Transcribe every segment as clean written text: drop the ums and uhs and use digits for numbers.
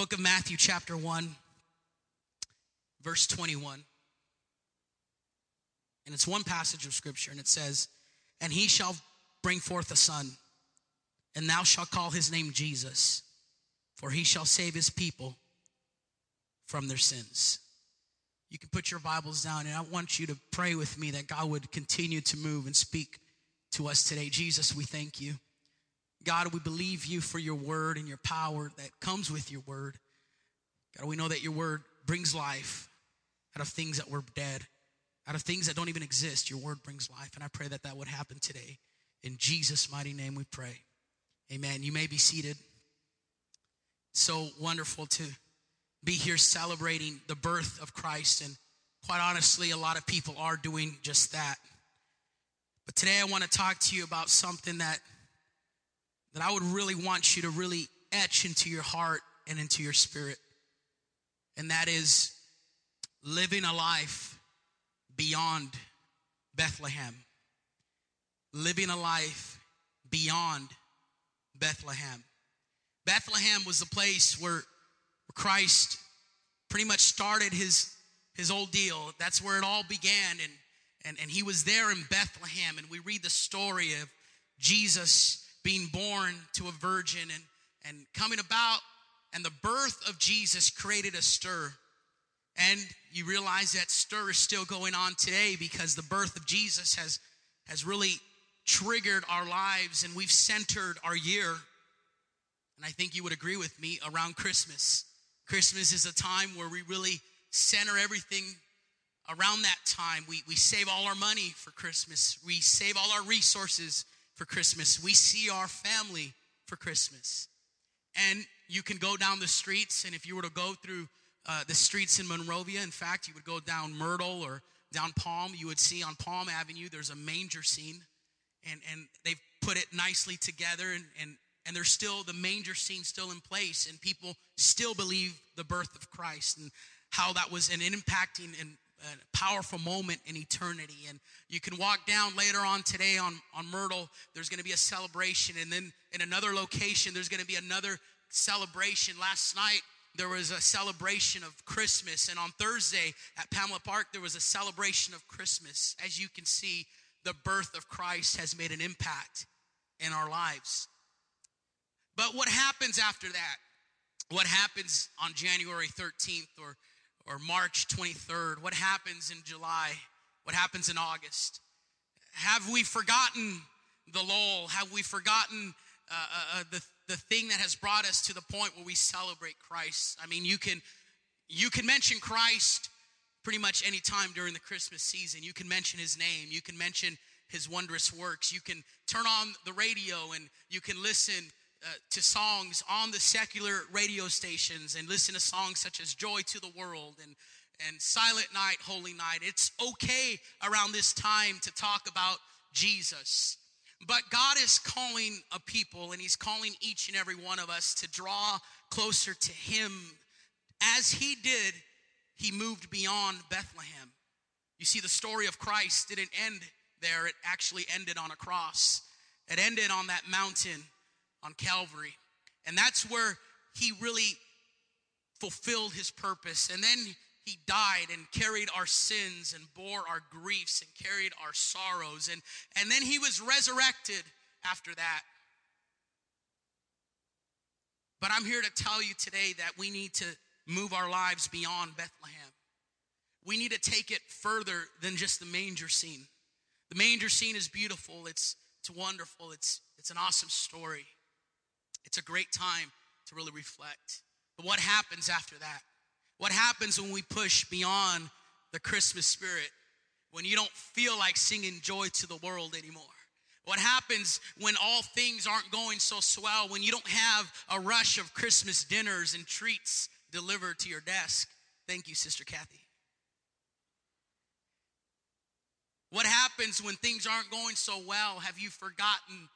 book of Matthew chapter 1, verse 21. And it's one passage of scripture, and it says, "And he shall bring forth a son, and thou shalt call his name Jesus, for he shall save his people from their sins." You can put your Bibles down, and I want you to pray with me that God would continue to move and speak to us today. Jesus, we thank you. God, we believe you for your word and your power that comes with your word. God, we know that your word brings life out of things that were dead, out of things that don't even exist. Your word brings life, and I pray that that would happen today. In Jesus' mighty name we pray. Amen. You may be seated. So wonderful to be here celebrating the birth of Christ, and quite honestly, a lot of people are doing just that. But today I want to talk to you about something that I would really want you to really etch into your heart and into your spirit, and that is living a life beyond Bethlehem. Living a life beyond Bethlehem. Bethlehem was the place where Christ pretty much started his old deal. That's where it all began, and he was there in Bethlehem, and we read the story of Jesus being born to a virgin and coming about, and the birth of Jesus created a stir. And you realize that stir is still going on today, because the birth of Jesus has really triggered our lives, and we've centered our year, and I think you would agree with me, around Christmas. Christmas is a time where we really center everything around that time. We save all our money for Christmas. We save all our resources for Christmas. We see our family for Christmas. And you can go down the streets, and if you were to go through the streets in Monrovia, in fact, you would go down Myrtle or down Palm, you would see on Palm Avenue there's a manger scene, and they've put it nicely together, and there's still the manger scene still in place, and people still believe the birth of Christ and how that was an impacting and a powerful moment in eternity. And you can walk down later on today on Myrtle, there's going to be a celebration, and then in another location there's going to be another celebration. Last night there was a celebration of Christmas, and on Thursday at Pamela Park there was a celebration of Christmas. As you can see, the birth of Christ has made an impact in our lives. But what happens after that? What happens on January 13th or March 23rd? What happens in July? What happens in August? Have we forgotten the lull? Have we forgotten the thing that has brought us to the point where we celebrate Christ? I mean, you can mention Christ pretty much any time during the Christmas season. You can mention his name. You can mention his wondrous works. You can turn on the radio and you can listen to songs on the secular radio stations, and listen to songs such as "Joy to the World" and "Silent Night, Holy Night." It's okay around this time to talk about Jesus. But God is calling a people, and he's calling each and every one of us to draw closer to him. As he did, he moved beyond Bethlehem. You see, the story of Christ didn't end there. It actually ended on a cross. It ended on that mountain, on Calvary. And that's where he really fulfilled his purpose. And then he died and carried our sins and bore our griefs and carried our sorrows. And then he was resurrected after that. But I'm here to tell you today that we need to move our lives beyond Bethlehem. We need to take it further than just the manger scene. The manger scene is beautiful. It's wonderful. It's an awesome story. It's a great time to really reflect. But what happens after that? What happens when we push beyond the Christmas spirit? When you don't feel like singing "Joy to the World" anymore? What happens when all things aren't going so swell? When you don't have a rush of Christmas dinners and treats delivered to your desk? Thank you, Sister Kathy. What happens when things aren't going so well? Have you forgotten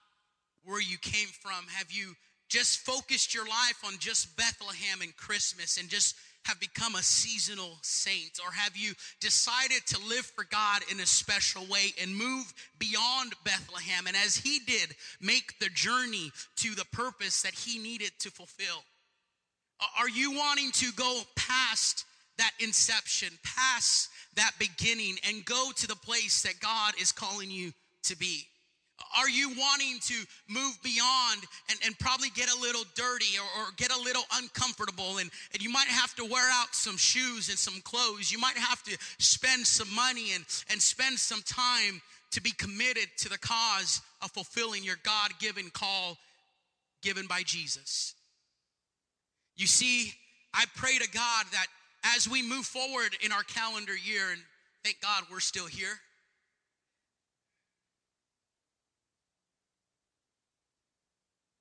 where you came from? Have you just focused your life on just Bethlehem and Christmas and just have become a seasonal saint? Or have you decided to live for God in a special way and move beyond Bethlehem, and as he did, make the journey to the purpose that he needed to fulfill? Are you wanting to go past that inception, past that beginning, and go to the place that God is calling you to be? Are you wanting to move beyond and probably get a little dirty or get a little uncomfortable, and you might have to wear out some shoes and some clothes? You might have to spend some money and spend some time to be committed to the cause of fulfilling your God-given call given by Jesus. You see, I pray to God that as we move forward in our calendar year, and thank God we're still here,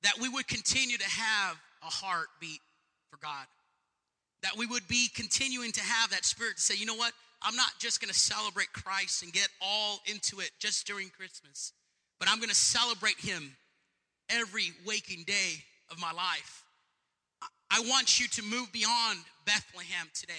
that we would continue to have a heartbeat for God. That we would be continuing to have that spirit to say, you know what? I'm not just gonna celebrate Christ and get all into it just during Christmas, but I'm gonna celebrate him every waking day of my life. I want you to move beyond Bethlehem today.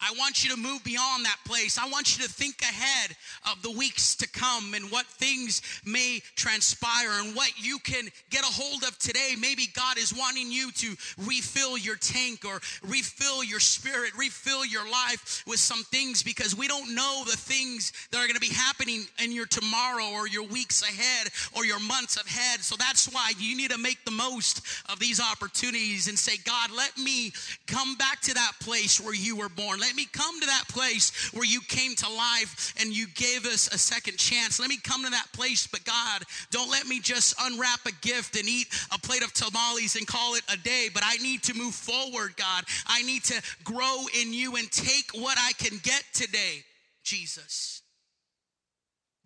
I want you to move beyond that place. I want you to think ahead of the weeks to come and what things may transpire and what you can get a hold of today. Maybe God is wanting you to refill your tank or refill your spirit, refill your life with some things, because we don't know the things that are going to be happening in your tomorrow or your weeks ahead or your months ahead. So that's why you need to make the most of these opportunities and say, God, let me come back to that place where you were born. Let me come to that place where you came to life and you gave us a second chance. Let me come to that place, but God, don't let me just unwrap a gift and eat a plate of tamales and call it a day, but I need to move forward, God. I need to grow in you and take what I can get today, Jesus.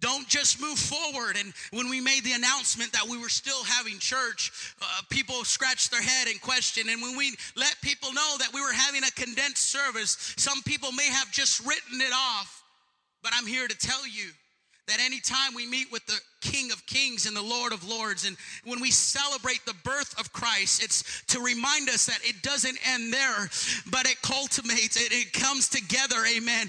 Don't just move forward. And when we made the announcement that we were still having church, people scratched their head and questioned. And when we let people know that we were having a condensed service, some people may have just written it off. But I'm here to tell you that anytime we meet with the King of Kings and the Lord of Lords, and when we celebrate the birth of Christ, it's to remind us that it doesn't end there, but it cultivates, it comes together, amen.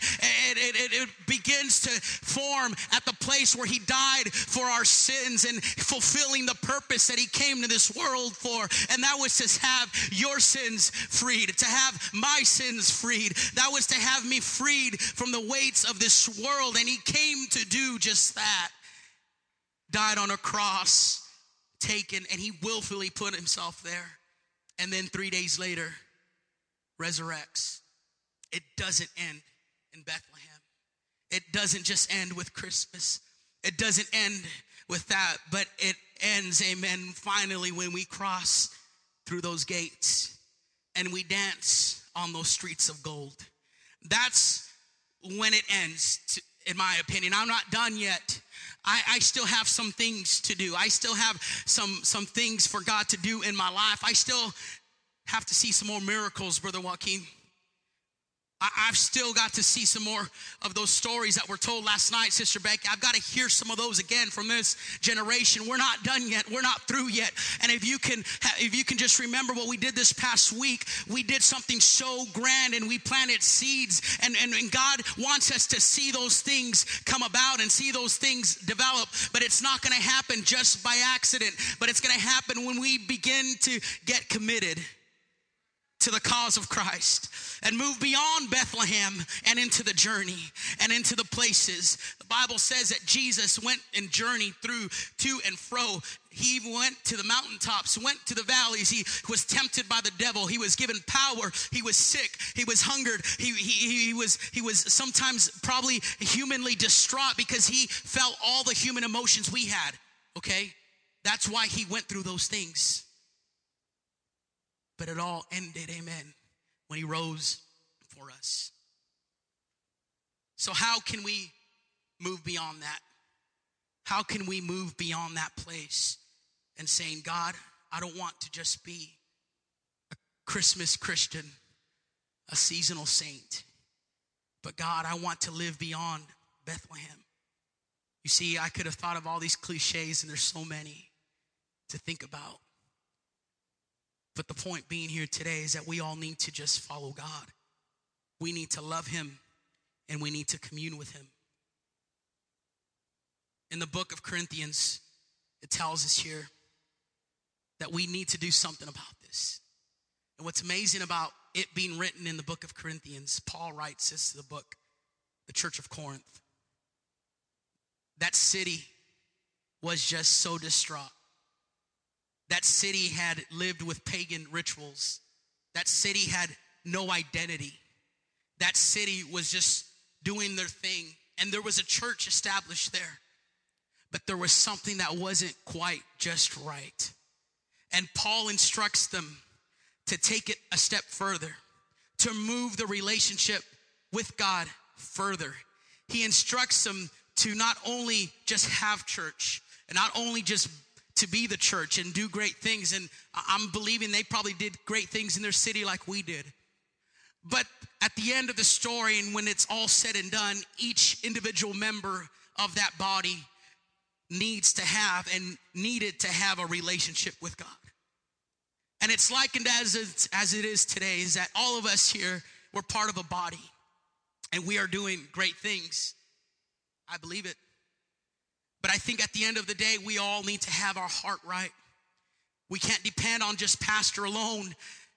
It begins to form at the place where he died for our sins and fulfilling the purpose that he came to this world for, and that was to have your sins freed, to have my sins freed. That was to have me freed from the weights of this world, and he came to do just that. Died on a cross, taken, and he willfully put himself there. And then 3 days later, resurrects. It doesn't end in Bethlehem. It doesn't just end with Christmas. It doesn't end with that, but it ends, amen, finally when we cross through those gates and we dance on those streets of gold. That's when it ends, in my opinion. I'm not done yet. I still have some things to do. I still have some things for God to do in my life. I still have to see some more miracles, Brother Joaquin. I've still got to see some more of those stories that were told last night, Sister Becky. I've got to hear some of those again from this generation. We're not done yet. We're not through yet. And if you can just remember what we did this past week, we did something so grand and we planted seeds, and God wants us to see those things come about and see those things develop, but it's not going to happen just by accident, but it's going to happen when we begin to get committed to the cause of Christ and move beyond Bethlehem and into the journey and into the places. The Bible says that Jesus went and journeyed through to and fro. He went to the mountaintops, went to the valleys. He was tempted by the devil. He was given power. He was sick. He was hungered. He was sometimes probably humanly distraught because he felt all the human emotions we had, okay? That's why he went through those things. But it all ended, amen, when he rose for us. So how can we move beyond that? How can we move beyond that place and saying, God, I don't want to just be a Christmas Christian, a seasonal saint, but God, I want to live beyond Bethlehem. You see, I could have thought of all these cliches, and there's so many to think about. But the point being here today is that we all need to just follow God. We need to love him, and we need to commune with him. In the book of Corinthians, it tells us here that we need to do something about this. And what's amazing about it being written in the book of Corinthians, Paul writes this to the book, the church of Corinth. That city was just so distraught. That city had lived with pagan rituals. That city had no identity. That city was just doing their thing. And there was a church established there. But there was something that wasn't quite just right. And Paul instructs them to take it a step further, to move the relationship with God further. He instructs them to not only just have church, and not only just to be the church and do great things. And I'm believing they probably did great things in their city like we did. But at the end of the story, and when it's all said and done, each individual member of that body needs to have and needed to have a relationship with God. And it's likened as it is today, is that all of us here, we're part of a body and we are doing great things. I believe it. But I think at the end of the day, we all need to have our heart right. We can't depend on just pastor alone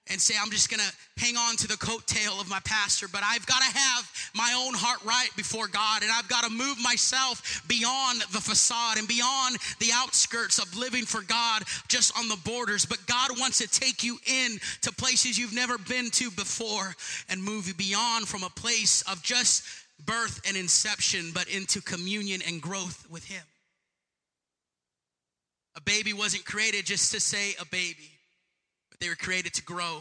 and say, I'm just going to hang on to the coattail of my pastor, but I've got to have my own heart right before God, and I've got to move myself beyond the facade and beyond the outskirts of living for God just on the borders. But God wants to take you in to places you've never been to before and move you beyond from a place of just birth and inception, but into communion and growth with Him. A baby wasn't created just to say a baby. They were created to grow.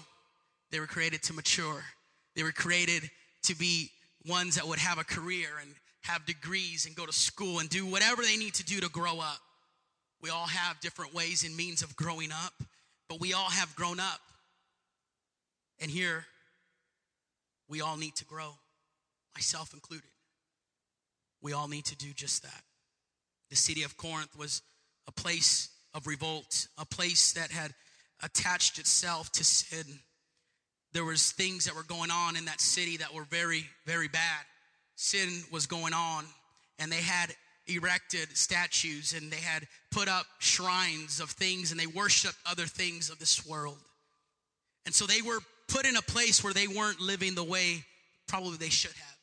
They were created to mature. They were created to be ones that would have a career and have degrees and go to school and do whatever they need to do to grow up. We all have different ways and means of growing up, but we all have grown up. And here, we all need to grow, myself included. We all need to do just that. The city of Corinth was a place of revolt, a place that had attached itself to sin. There was things that were going on in that city that were very, very bad. Sin was going on, and they had erected statues, and they had put up shrines of things, and they worshiped other things of this world. And so they were put in a place where they weren't living the way probably they should have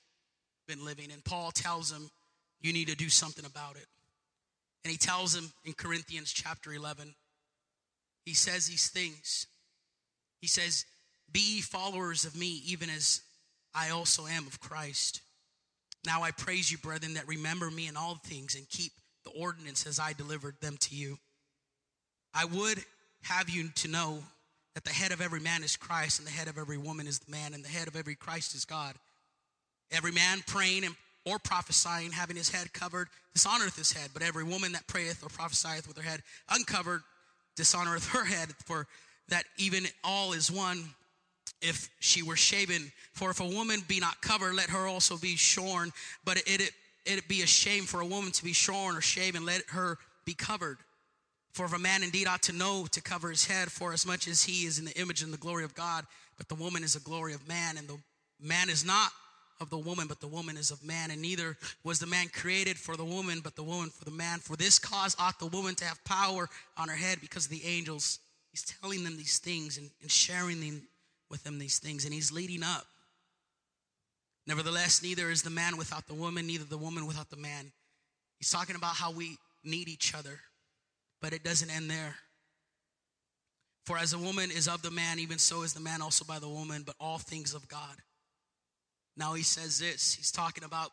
been living. And Paul tells them, you need to do something about it. And he tells them in Corinthians chapter 11, he says these things. He says, be ye followers of me, even as I also am of Christ. Now I praise you, brethren, that remember me in all things and keep the ordinance as I delivered them to you. I would have you to know that the head of every man is Christ, and the head of every woman is the man, and the head of every Christ is God. Every man praying or prophesying, having his head covered, dishonoreth his head. But every woman that prayeth or prophesieth with her head uncovered, dishonoreth her head, for that even all is one if she were shaven. For if a woman be not covered, let her also be shorn. But it be a shame for a woman to be shorn or shaven, let her be covered. For if a man indeed ought to know to cover his head, for as much as he is in the image and the glory of God, but the woman is the glory of man, and the man is not of the woman, but the woman is of man. And neither was the man created for the woman, but the woman for the man. For this cause ought the woman to have power on her head because of the angels. He's telling them these things and sharing them with them these things, and he's leading up. Nevertheless, neither is the man without the woman, neither the woman without the man. He's talking about how we need each other, but it doesn't end there. For as the woman is of the man, even so is the man also by the woman, but all things of God. Now he says this, he's talking about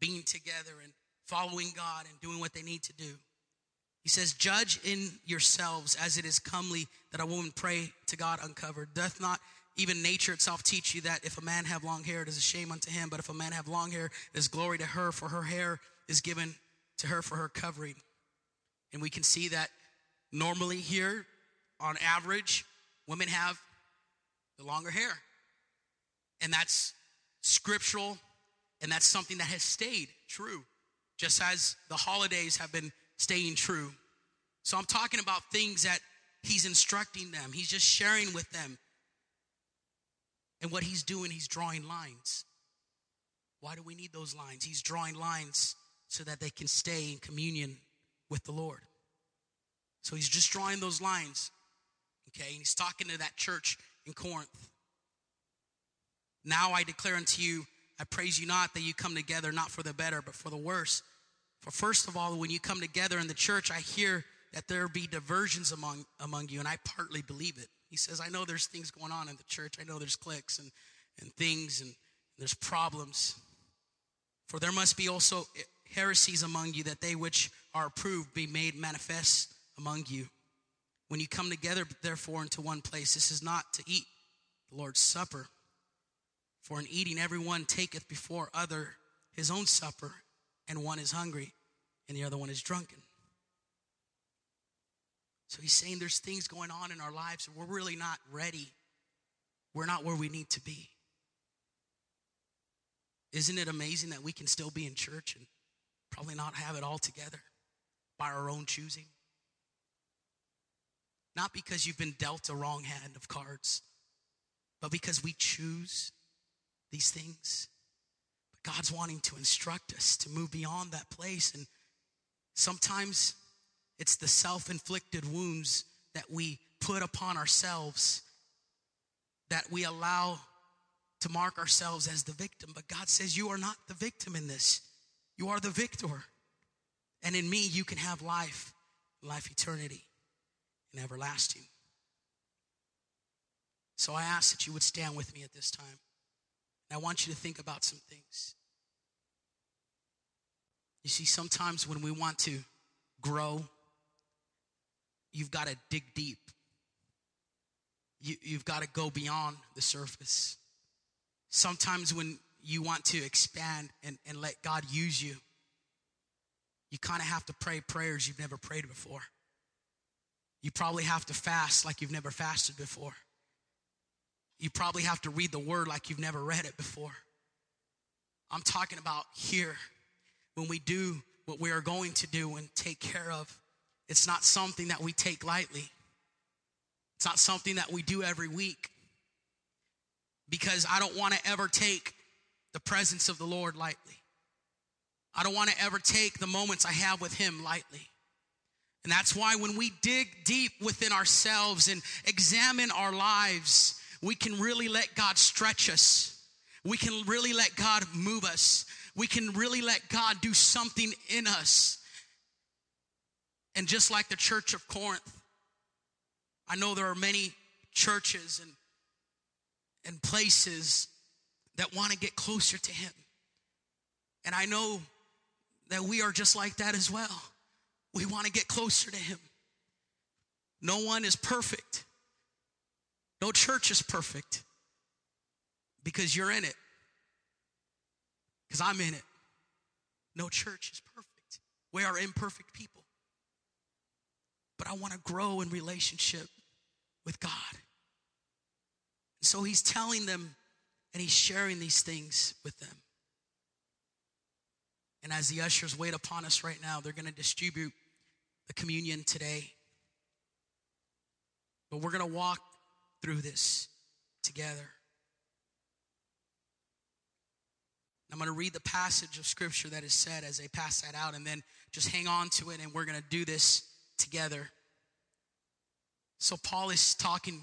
being together and following God and doing what they need to do. He says, judge in yourselves as it is comely that a woman pray to God uncovered. Doth not even nature itself teach you that if a man have long hair, it is a shame unto him. But if a man have long hair, it is glory to her, for her hair is given to her for her covering. And we can see that normally here, on average, women have the longer hair. And that's scriptural, and that's something that has stayed true, just as the holidays have been staying true. So I'm talking about things that he's instructing them. He's just sharing with them. And what he's doing, he's drawing lines. Why do we need those lines? He's drawing lines so that they can stay in communion with the Lord. So he's just drawing those lines, okay? And he's talking to that church in Corinth. Now I declare unto you, I praise you not that you come together, not for the better, but for the worse. For first of all, when you come together in the church, I hear that there be diversions among you, and I partly believe it. He says, I know there's things going on in the church. I know there's cliques and things, and there's problems. For there must be also heresies among you, that they which are approved be made manifest among you. When you come together, therefore, into one place, this is not to eat the Lord's Supper. For in eating every one taketh before other his own supper, and one is hungry, and the other one is drunken. So he's saying there's things going on in our lives, and we're really not ready. We're not where we need to be. Isn't it amazing that we can still be in church and probably not have it all together by our own choosing? Not because you've been dealt a wrong hand of cards, but because we choose these things. But God's wanting to instruct us to move beyond that place. And sometimes it's the self-inflicted wounds that we put upon ourselves that we allow to mark ourselves as the victim. But God says, you are not the victim in this. You are the victor. And in me, you can have life, life eternity, and everlasting. So I ask that you would stand with me at this time. I want you to think about some things. You see, sometimes when we want to grow, you've got to dig deep. You've got to go beyond the surface. Sometimes when you want to expand and let God use you, you kind of have to pray prayers you've never prayed before. You probably have to fast like you've never fasted before. You probably have to read the word like you've never read it before. I'm talking about here. When we do what we are going to do and take care of, it's not something that we take lightly. It's not something that we do every week. Because I don't want to ever take the presence of the Lord lightly. I don't want to ever take the moments I have with Him lightly. And that's why when we dig deep within ourselves and examine our lives, we can really let God stretch us. We can really let God move us. We can really let God do something in us. And just like the church of Corinth, I know there are many churches and places that want to get closer to Him. And I know that we are just like that as well. We want to get closer to Him. No one is perfect. No church is perfect, because you're in it, because I'm in it. No church is perfect. We are imperfect people. But I want to grow in relationship with God. And so He's telling them and He's sharing these things with them. And as the ushers wait upon us right now, they're going to distribute the communion today. But we're going to walk through this together. I'm going to read the passage of scripture that is said as they pass that out, and then just hang on to it, and we're going to do this together. So Paul is talking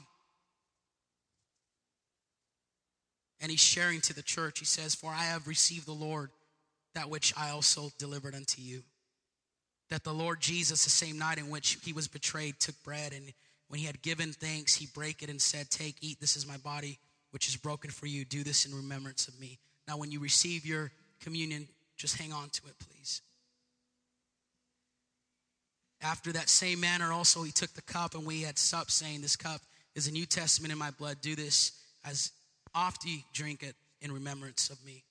and he's sharing to the church. He says, for I have received the Lord that which I also delivered unto you, that the Lord Jesus, the same night in which He was betrayed, took bread, and when He had given thanks, He brake it and said, take, eat, this is my body, which is broken for you. Do this in remembrance of me. Now, when you receive your communion, just hang on to it, please. After that same manner also, He took the cup, and we had supped, saying, this cup is the New Testament in my blood. Do this, as oft ye drink it, in remembrance of me.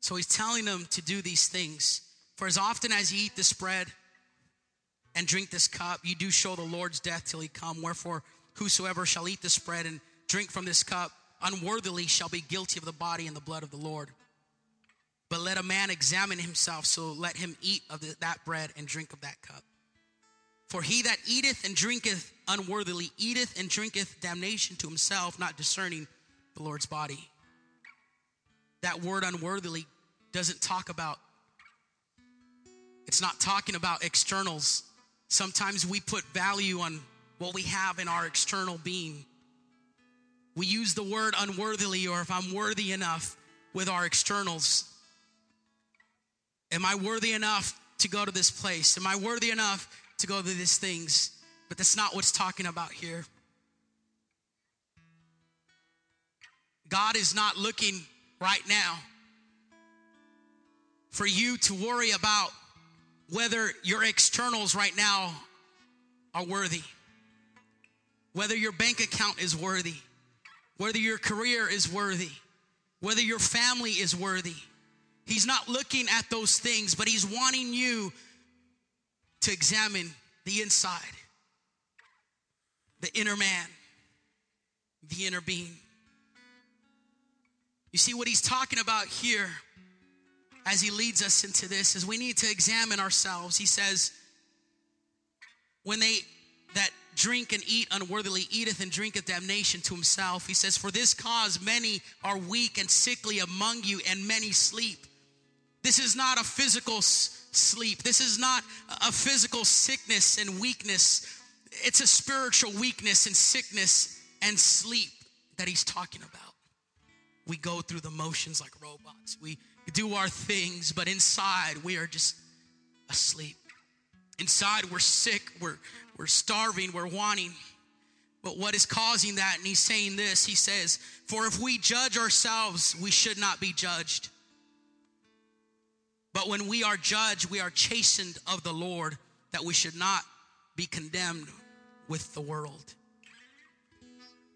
So He's telling them to do these things. For as often as ye eat this bread and drink this cup, you do show the Lord's death till He come. Wherefore, whosoever shall eat this bread and drink from this cup unworthily shall be guilty of the body and the blood of the Lord. But let a man examine himself, so let him eat of that bread and drink of that cup. For he that eateth and drinketh unworthily eateth and drinketh damnation to himself, not discerning the Lord's body. That word unworthily doesn't talk about, it's not talking about externals. Sometimes we put value on what we have in our external being. We use the word unworthily, or if I'm worthy enough, with our externals. Am I worthy enough to go to this place? Am I worthy enough to go to these things? But that's not what's talking about here. God is not looking right now for you to worry about whether your externals right now are worthy, whether your bank account is worthy, whether your career is worthy, whether your family is worthy. He's not looking at those things, but he's wanting you to examine the inside, the inner man, the inner being. You see, what he's talking about here as he leads us into this is we need to examine ourselves. He says, when they that drink and eat unworthily eateth and drinketh damnation to himself. He says, for this cause many are weak and sickly among you, and many sleep. This is not a physical sleep. This is not a physical sickness and weakness. It's a spiritual weakness and sickness and sleep that he's talking about. We go through the motions like robots. We do our things, but inside we are just asleep. Inside we're sick, we're starving, we're wanting. But what is causing that? And he's saying this, he says, for if we judge ourselves, we should not be judged. But when we are judged, we are chastened of the Lord, that we should not be condemned with the world.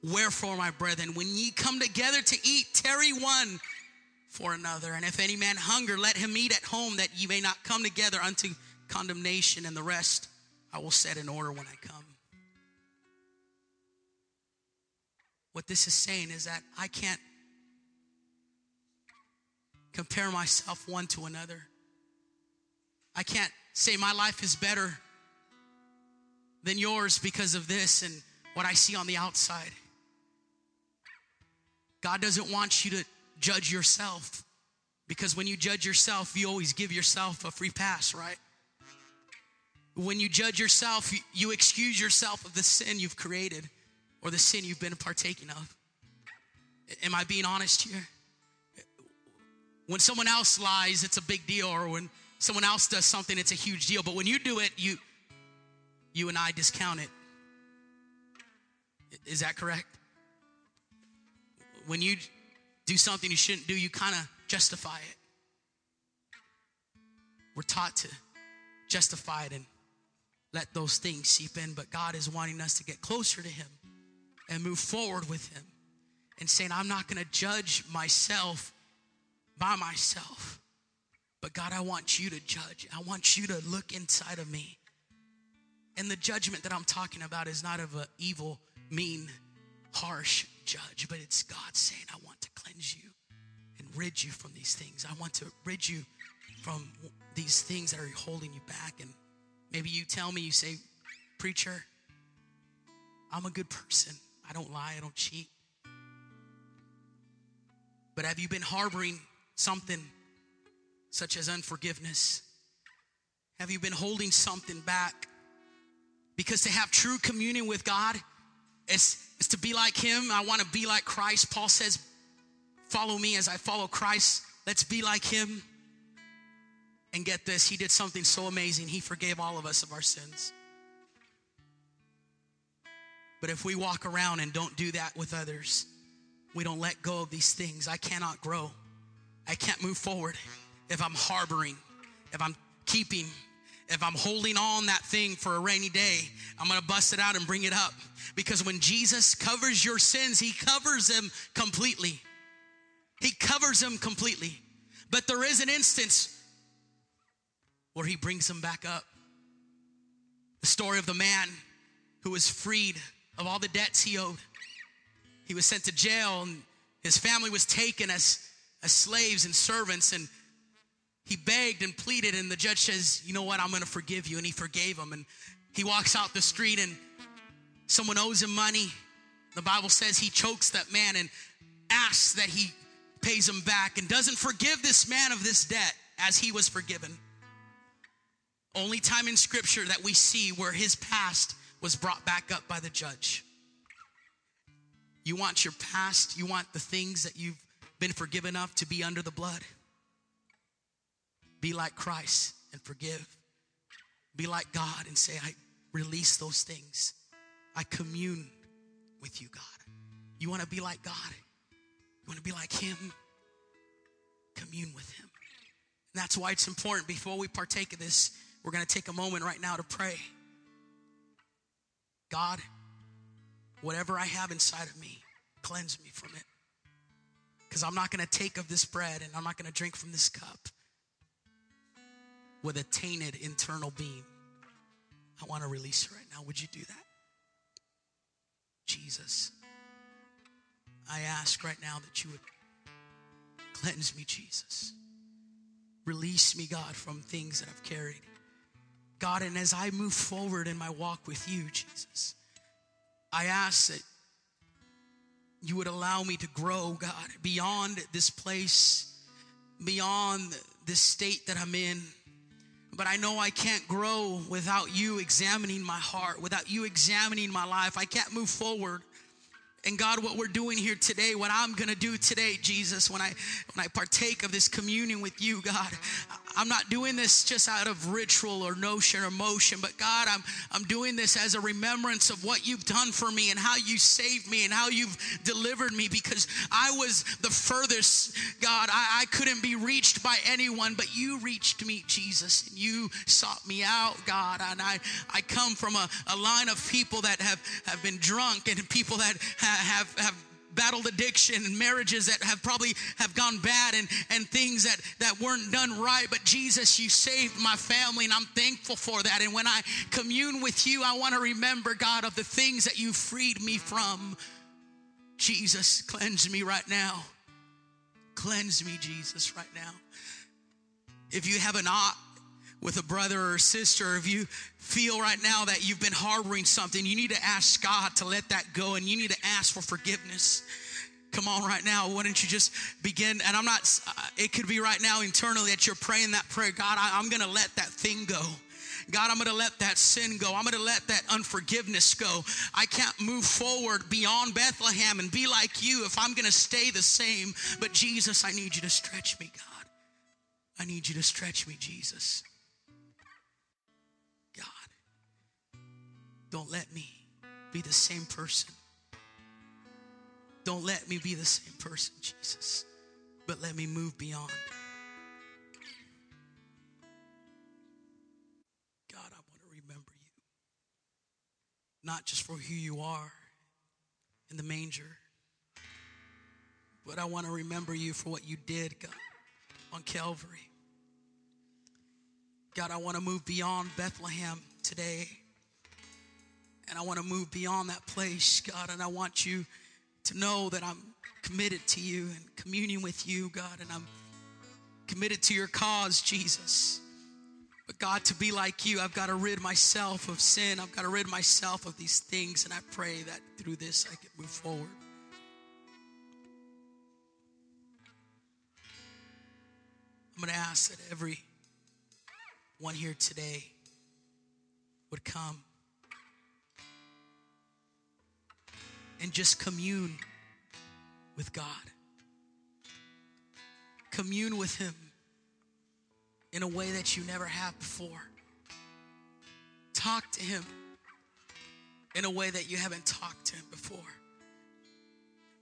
Wherefore, my brethren, when ye come together to eat, tarry one for another. And if any man hunger, let him eat at home, that ye may not come together unto condemnation. And the rest I will set in order when I come. What this is saying is that I can't compare myself one to another. I can't say my life is better than yours because of this and what I see on the outside. God doesn't want you to judge yourself, because when you judge yourself, you always give yourself a free pass, right? When you judge yourself, you excuse yourself of the sin you've created or the sin you've been partaking of. Am I being honest here? When someone else lies, it's a big deal, or when someone else does something, it's a huge deal. But when you do it, you and I discount it. Is that correct? When you do something you shouldn't do, you kind of justify it. We're taught to justify it and let those things seep in, but God is wanting us to get closer to him and move forward with him and saying, I'm not going to judge myself by myself, but God, I want you to judge. I want you to look inside of me. And the judgment that I'm talking about is not of an evil, mean, harsh judge, but it's God saying, I want to cleanse you and rid you from these things. I want to rid you from these things that are holding you back. And maybe you tell me, you say, preacher, I'm a good person. I don't lie, I don't cheat. But have you been harboring something such as unforgiveness? Have you been holding something back? Because to have true communion with God, it's to be like him. I want to be like Christ. Paul says, follow me as I follow Christ. Let's be like him. And get this, he did something so amazing. He forgave all of us of our sins. But if we walk around and don't do that with others, we don't let go of these things, I cannot grow. I can't move forward if I'm harboring, if I'm keeping. If I'm holding on that thing for a rainy day, I'm going to bust it out and bring it up. Because when Jesus covers your sins, he covers them completely. He covers them completely. But there is an instance where he brings them back up. The story of the man who was freed of all the debts he owed. He was sent to jail, and his family was taken as slaves and servants, and he begged and pleaded, and the judge says, you know what, I'm going to forgive you. And he forgave him. And he walks out the street, and someone owes him money. The Bible says he chokes that man and asks that he pays him back, and doesn't forgive this man of this debt as he was forgiven. Only time in Scripture that we see where his past was brought back up by the judge. You want your past, you want the things that you've been forgiven of to be under the blood. Be like Christ and forgive. Be like God and say, I release those things. I commune with you, God. You want to be like God? You want to be like Him? Commune with Him. And that's why it's important. Before we partake of this, we're going to take a moment right now to pray. God, whatever I have inside of me, cleanse me from it. Because I'm not going to take of this bread and I'm not going to drink from this cup with a tainted internal being. I want to release it right now. Would you do that? Jesus, I ask right now that you would cleanse me, Jesus. Release me, God, from things that I've carried. God, and as I move forward in my walk with you, Jesus, I ask that you would allow me to grow, God, beyond this place, beyond this state that I'm in. But I know I can't grow without you examining my heart, without you examining my life. I can't move forward. And God, what we're doing here today, what I'm going to do today, Jesus, when I partake of this communion with you, God, I'm not doing this just out of ritual or notion or motion, but God, I'm doing this as a remembrance of what you've done for me and how you saved me and how you've delivered me, because I was the furthest, God. I couldn't be reached by anyone, but you reached me, Jesus, and you sought me out, God. And I come from a line of people that have been drunk and people that have battled addiction and marriages that have probably gone bad and things that weren't done right. But Jesus, you saved my family and I'm thankful for that. And when I commune with you, I want to remember, God, of the things that you freed me from. Jesus, cleanse me right now. Cleanse me, Jesus, right now. If you have an ought with a brother or a sister, if you feel right now that you've been harboring something, you need to ask God to let that go, and you need to ask for forgiveness. Come on right now. Why don't you just begin? And I'm not, it could be right now internally that you're praying that prayer. God, I'm going to let that thing go. God, I'm going to let that sin go. I'm going to let that unforgiveness go. I can't move forward beyond Bethlehem and be like you if I'm going to stay the same. But Jesus, I need you to stretch me, God. I need you to stretch me, Jesus. Don't let me be the same person. Don't let me be the same person, Jesus. But let me move beyond. God, I want to remember you. Not just for who you are in the manger, but I want to remember you for what you did, God, on Calvary. God, I want to move beyond Bethlehem today. And I want to move beyond that place, God. And I want you to know that I'm committed to you and communion with you, God. And I'm committed to your cause, Jesus. But God, to be like you, I've got to rid myself of sin. I've got to rid myself of these things. And I pray that through this, I can move forward. I'm going to ask that every one here today would come and just commune with God. Commune with Him in a way that you never have before. Talk to Him in a way that you haven't talked to Him before.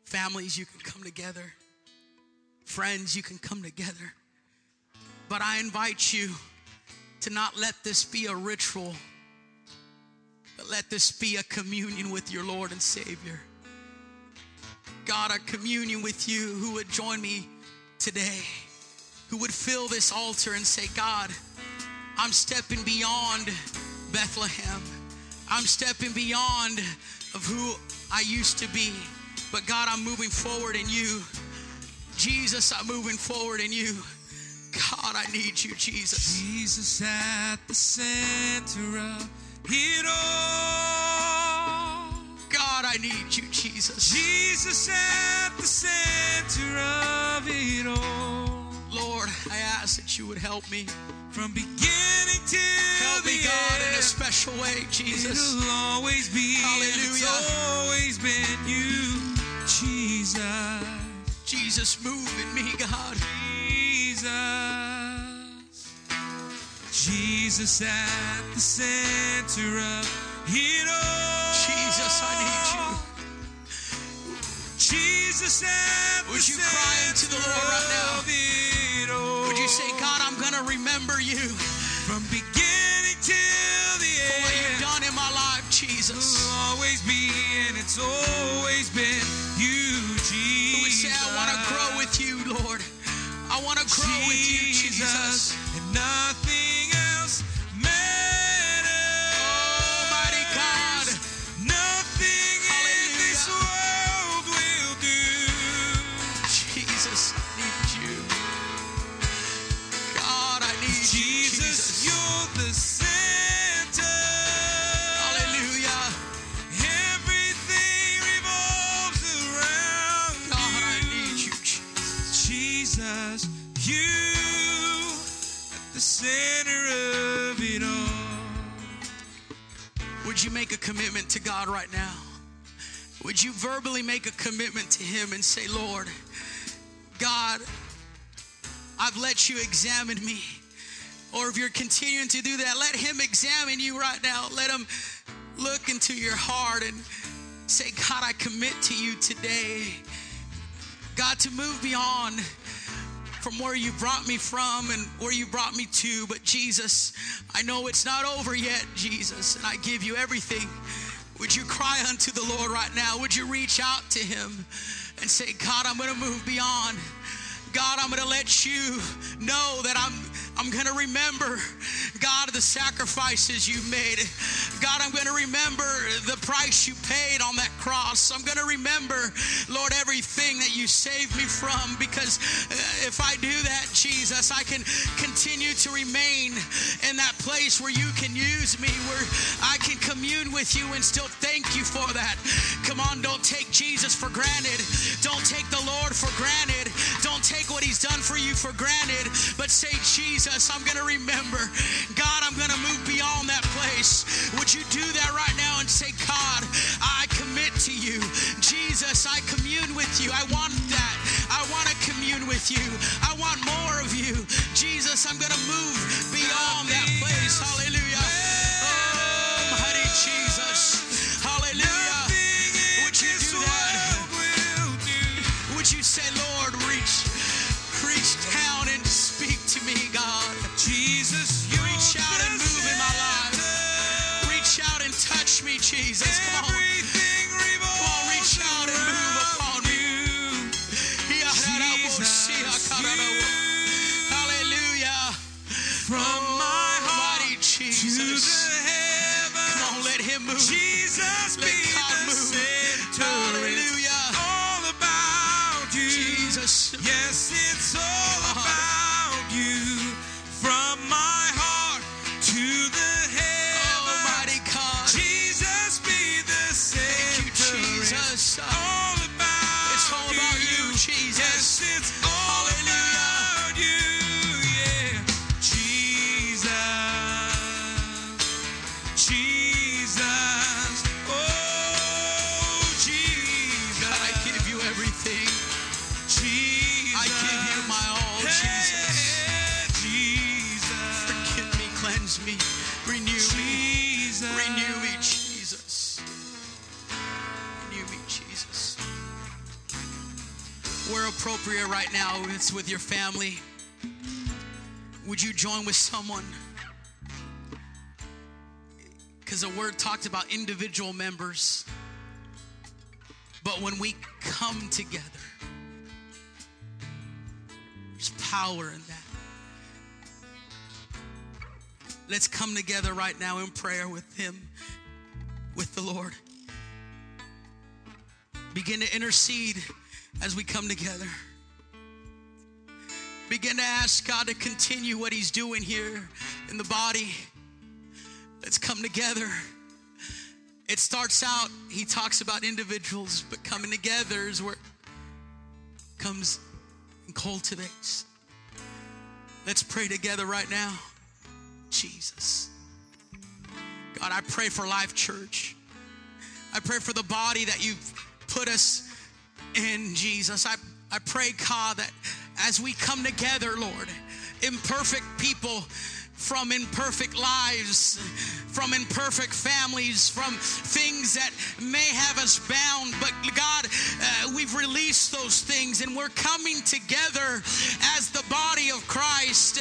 Families, you can come together. Friends, you can come together. But I invite you to not let this be a ritual, but let this be a communion with your Lord and Savior. God, a communion with you who would join me today, who would fill this altar and say, God, I'm stepping beyond Bethlehem. I'm stepping beyond of who I used to be. But God, I'm moving forward in you. Jesus, I'm moving forward in you. God, I need you, Jesus. Jesus at the center of it all. God, I need you, Jesus. Jesus at the center of it all. Lord, I ask ask that you would help me from beginning to help me, God, in a special way, Jesus. It'll always be. Hallelujah. It's always been you, Jesus. Jesus, move in me, God. Jesus, Jesus at the center of it all. Jesus, I need you. Jesus at the center of it all. Would you cry to the Lord right now? Would you say, God, I'm going to remember you from beginning till the end. For what you've done in my life, Jesus. It'll always be, and it's always been you, Jesus. We say, I want to grow with you, Lord. I want to grow with you, Jesus. And nothing else matters. Almighty God. Nothing in this world will do. Jesus, need you. God, I need you, Jesus. You're the center. Hallelujah. Everything revolves around you. God, I need you, Jesus. Jesus, you at the center of it all. Would you make a commitment to God right now? Would you verbally make a commitment to Him and say, Lord, God, I've let you examine me. Or if you're continuing to do that, let Him examine you right now. Let Him look into your heart and say, God, I commit to you today. God, to move beyond from where you brought me from and where you brought me to. But Jesus, I know it's not over yet, Jesus, and I give you everything. Would you cry unto the Lord right now? Would you reach out to Him and say, God, I'm going to move beyond. God, I'm going to let you know that I'm going to remember, God, the sacrifices you made. God, I'm going to remember the price you paid on that cross. I'm going to remember, Lord, everything that you saved me from, because if I do that, Jesus, I can continue to remain in that place where you can use me, where I can commune with you and still thank you for that. Come on, don't take Jesus for granted. Don't take the Lord for granted. Don't take what He's done for you for granted, but say, Jesus, I'm going to remember. God, I'm going to move beyond that place. Would you do that right now and say, God, I commit to you. Jesus, I commune with you. I want that. I want to commune with you. I want more of you. Jesus, I'm going to move beyond that place. Hallelujah. Oh, mighty Jesus. Hallelujah. Would you do that? Would you say, Lord, reach down and speak to me, God. Jesus, you reach out and move in my life. Reach out and touch me, Jesus. Come on. Come on, reach out and move upon me. Hallelujah. From my heart to the heavens. Come on, let Him move. Jesus, let God move. Hallelujah. All about you, Jesus. Yes, it's all about you. Appropriate right now, it's with your family. Would you join with someone? Because the word talked about individual members, but when we come together, there's power in that. Let's come together right now in prayer with Him, with the Lord. Begin to intercede as we come together. Begin to ask God to continue what He's doing here in the body. Let's come together. It starts out, He talks about individuals, but coming together is where it comes and cultivates. Let's pray together right now. Jesus. God, I pray for Life Church. I pray for the body that you've put us in, Jesus. I pray, God, that as we come together, Lord, imperfect people from imperfect lives, from imperfect families, from things that may have us bound. But God, we've released those things and we're coming together as the body of Christ.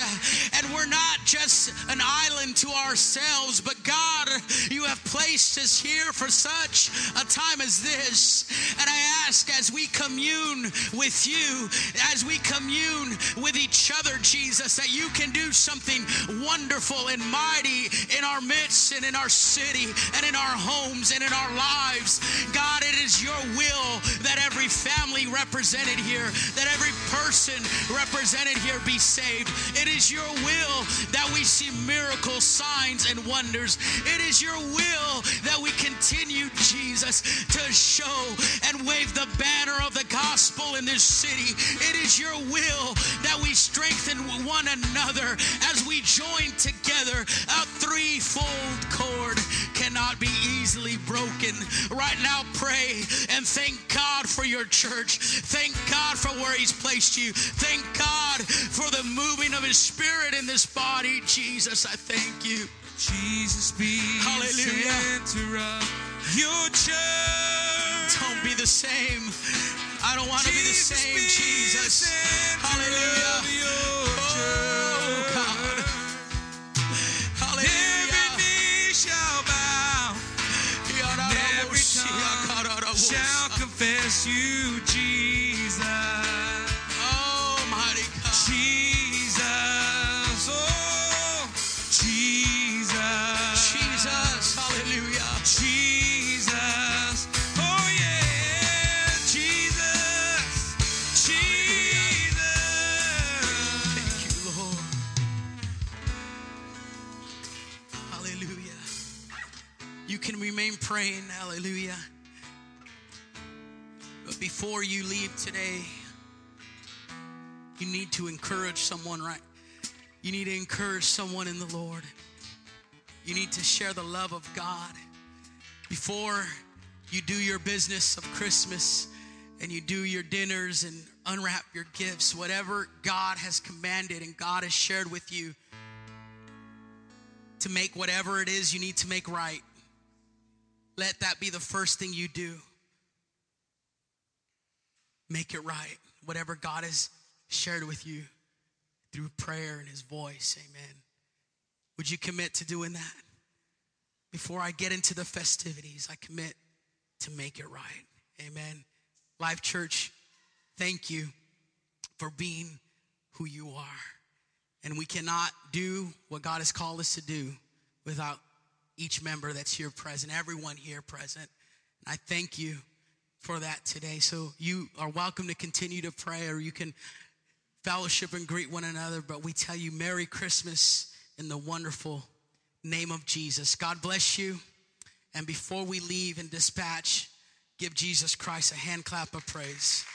And we're not just an island to ourselves, but God, you have placed us here for such a time as this. And I ask, as we commune with you, as we commune with each other, Jesus, that you can do something wonderful and mighty in our midst and in our city and in our homes and in our lives. God, it is your will that every family represented here, that every person represented here be saved. It is your will that we see miracles, signs, and wonders. It is your will that we continue, Jesus, to show and wave the banner of the gospel in this city. It is your will that we strengthen one another as we joined together. A threefold cord cannot be easily broken. Right now, pray and thank God for your church. Thank God for where he's placed you. Thank God for the moving of his spirit in this body. Jesus, I thank you. Jesus, be hallelujah. The center of your church. Don't be the same. I don't want to be the same, Jesus. Hallelujah. Oh, God. Hallelujah. Every knee shall bow. And every tongue shall confess you, Jesus. Oh, mighty God. Jesus. Oh, Jesus. Jesus. Hallelujah. Jesus. Oh, yeah. Jesus. Jesus. Thank you, Lord. Hallelujah. You can remain praying. Hallelujah. But before you leave today, you need to encourage someone, right? You need to encourage someone in the Lord. You need to share the love of God. Before you do your business of Christmas and you do your dinners and unwrap your gifts, whatever God has commanded and God has shared with you to make whatever it is you need to make right, let that be the first thing you do. Make it right, whatever God has shared with you through prayer and his voice, amen. Would you commit to doing that? Before I get into the festivities, I commit to make it right, amen. Life Church, thank you for being who you are. And we cannot do what God has called us to do without each member that's here present, everyone here present. And I thank you for that today. So you are welcome to continue to pray, or you can fellowship and greet one another. But we tell you Merry Christmas in the wonderful name of Jesus. God bless you. And before we leave and dispatch, give Jesus Christ a hand clap of praise.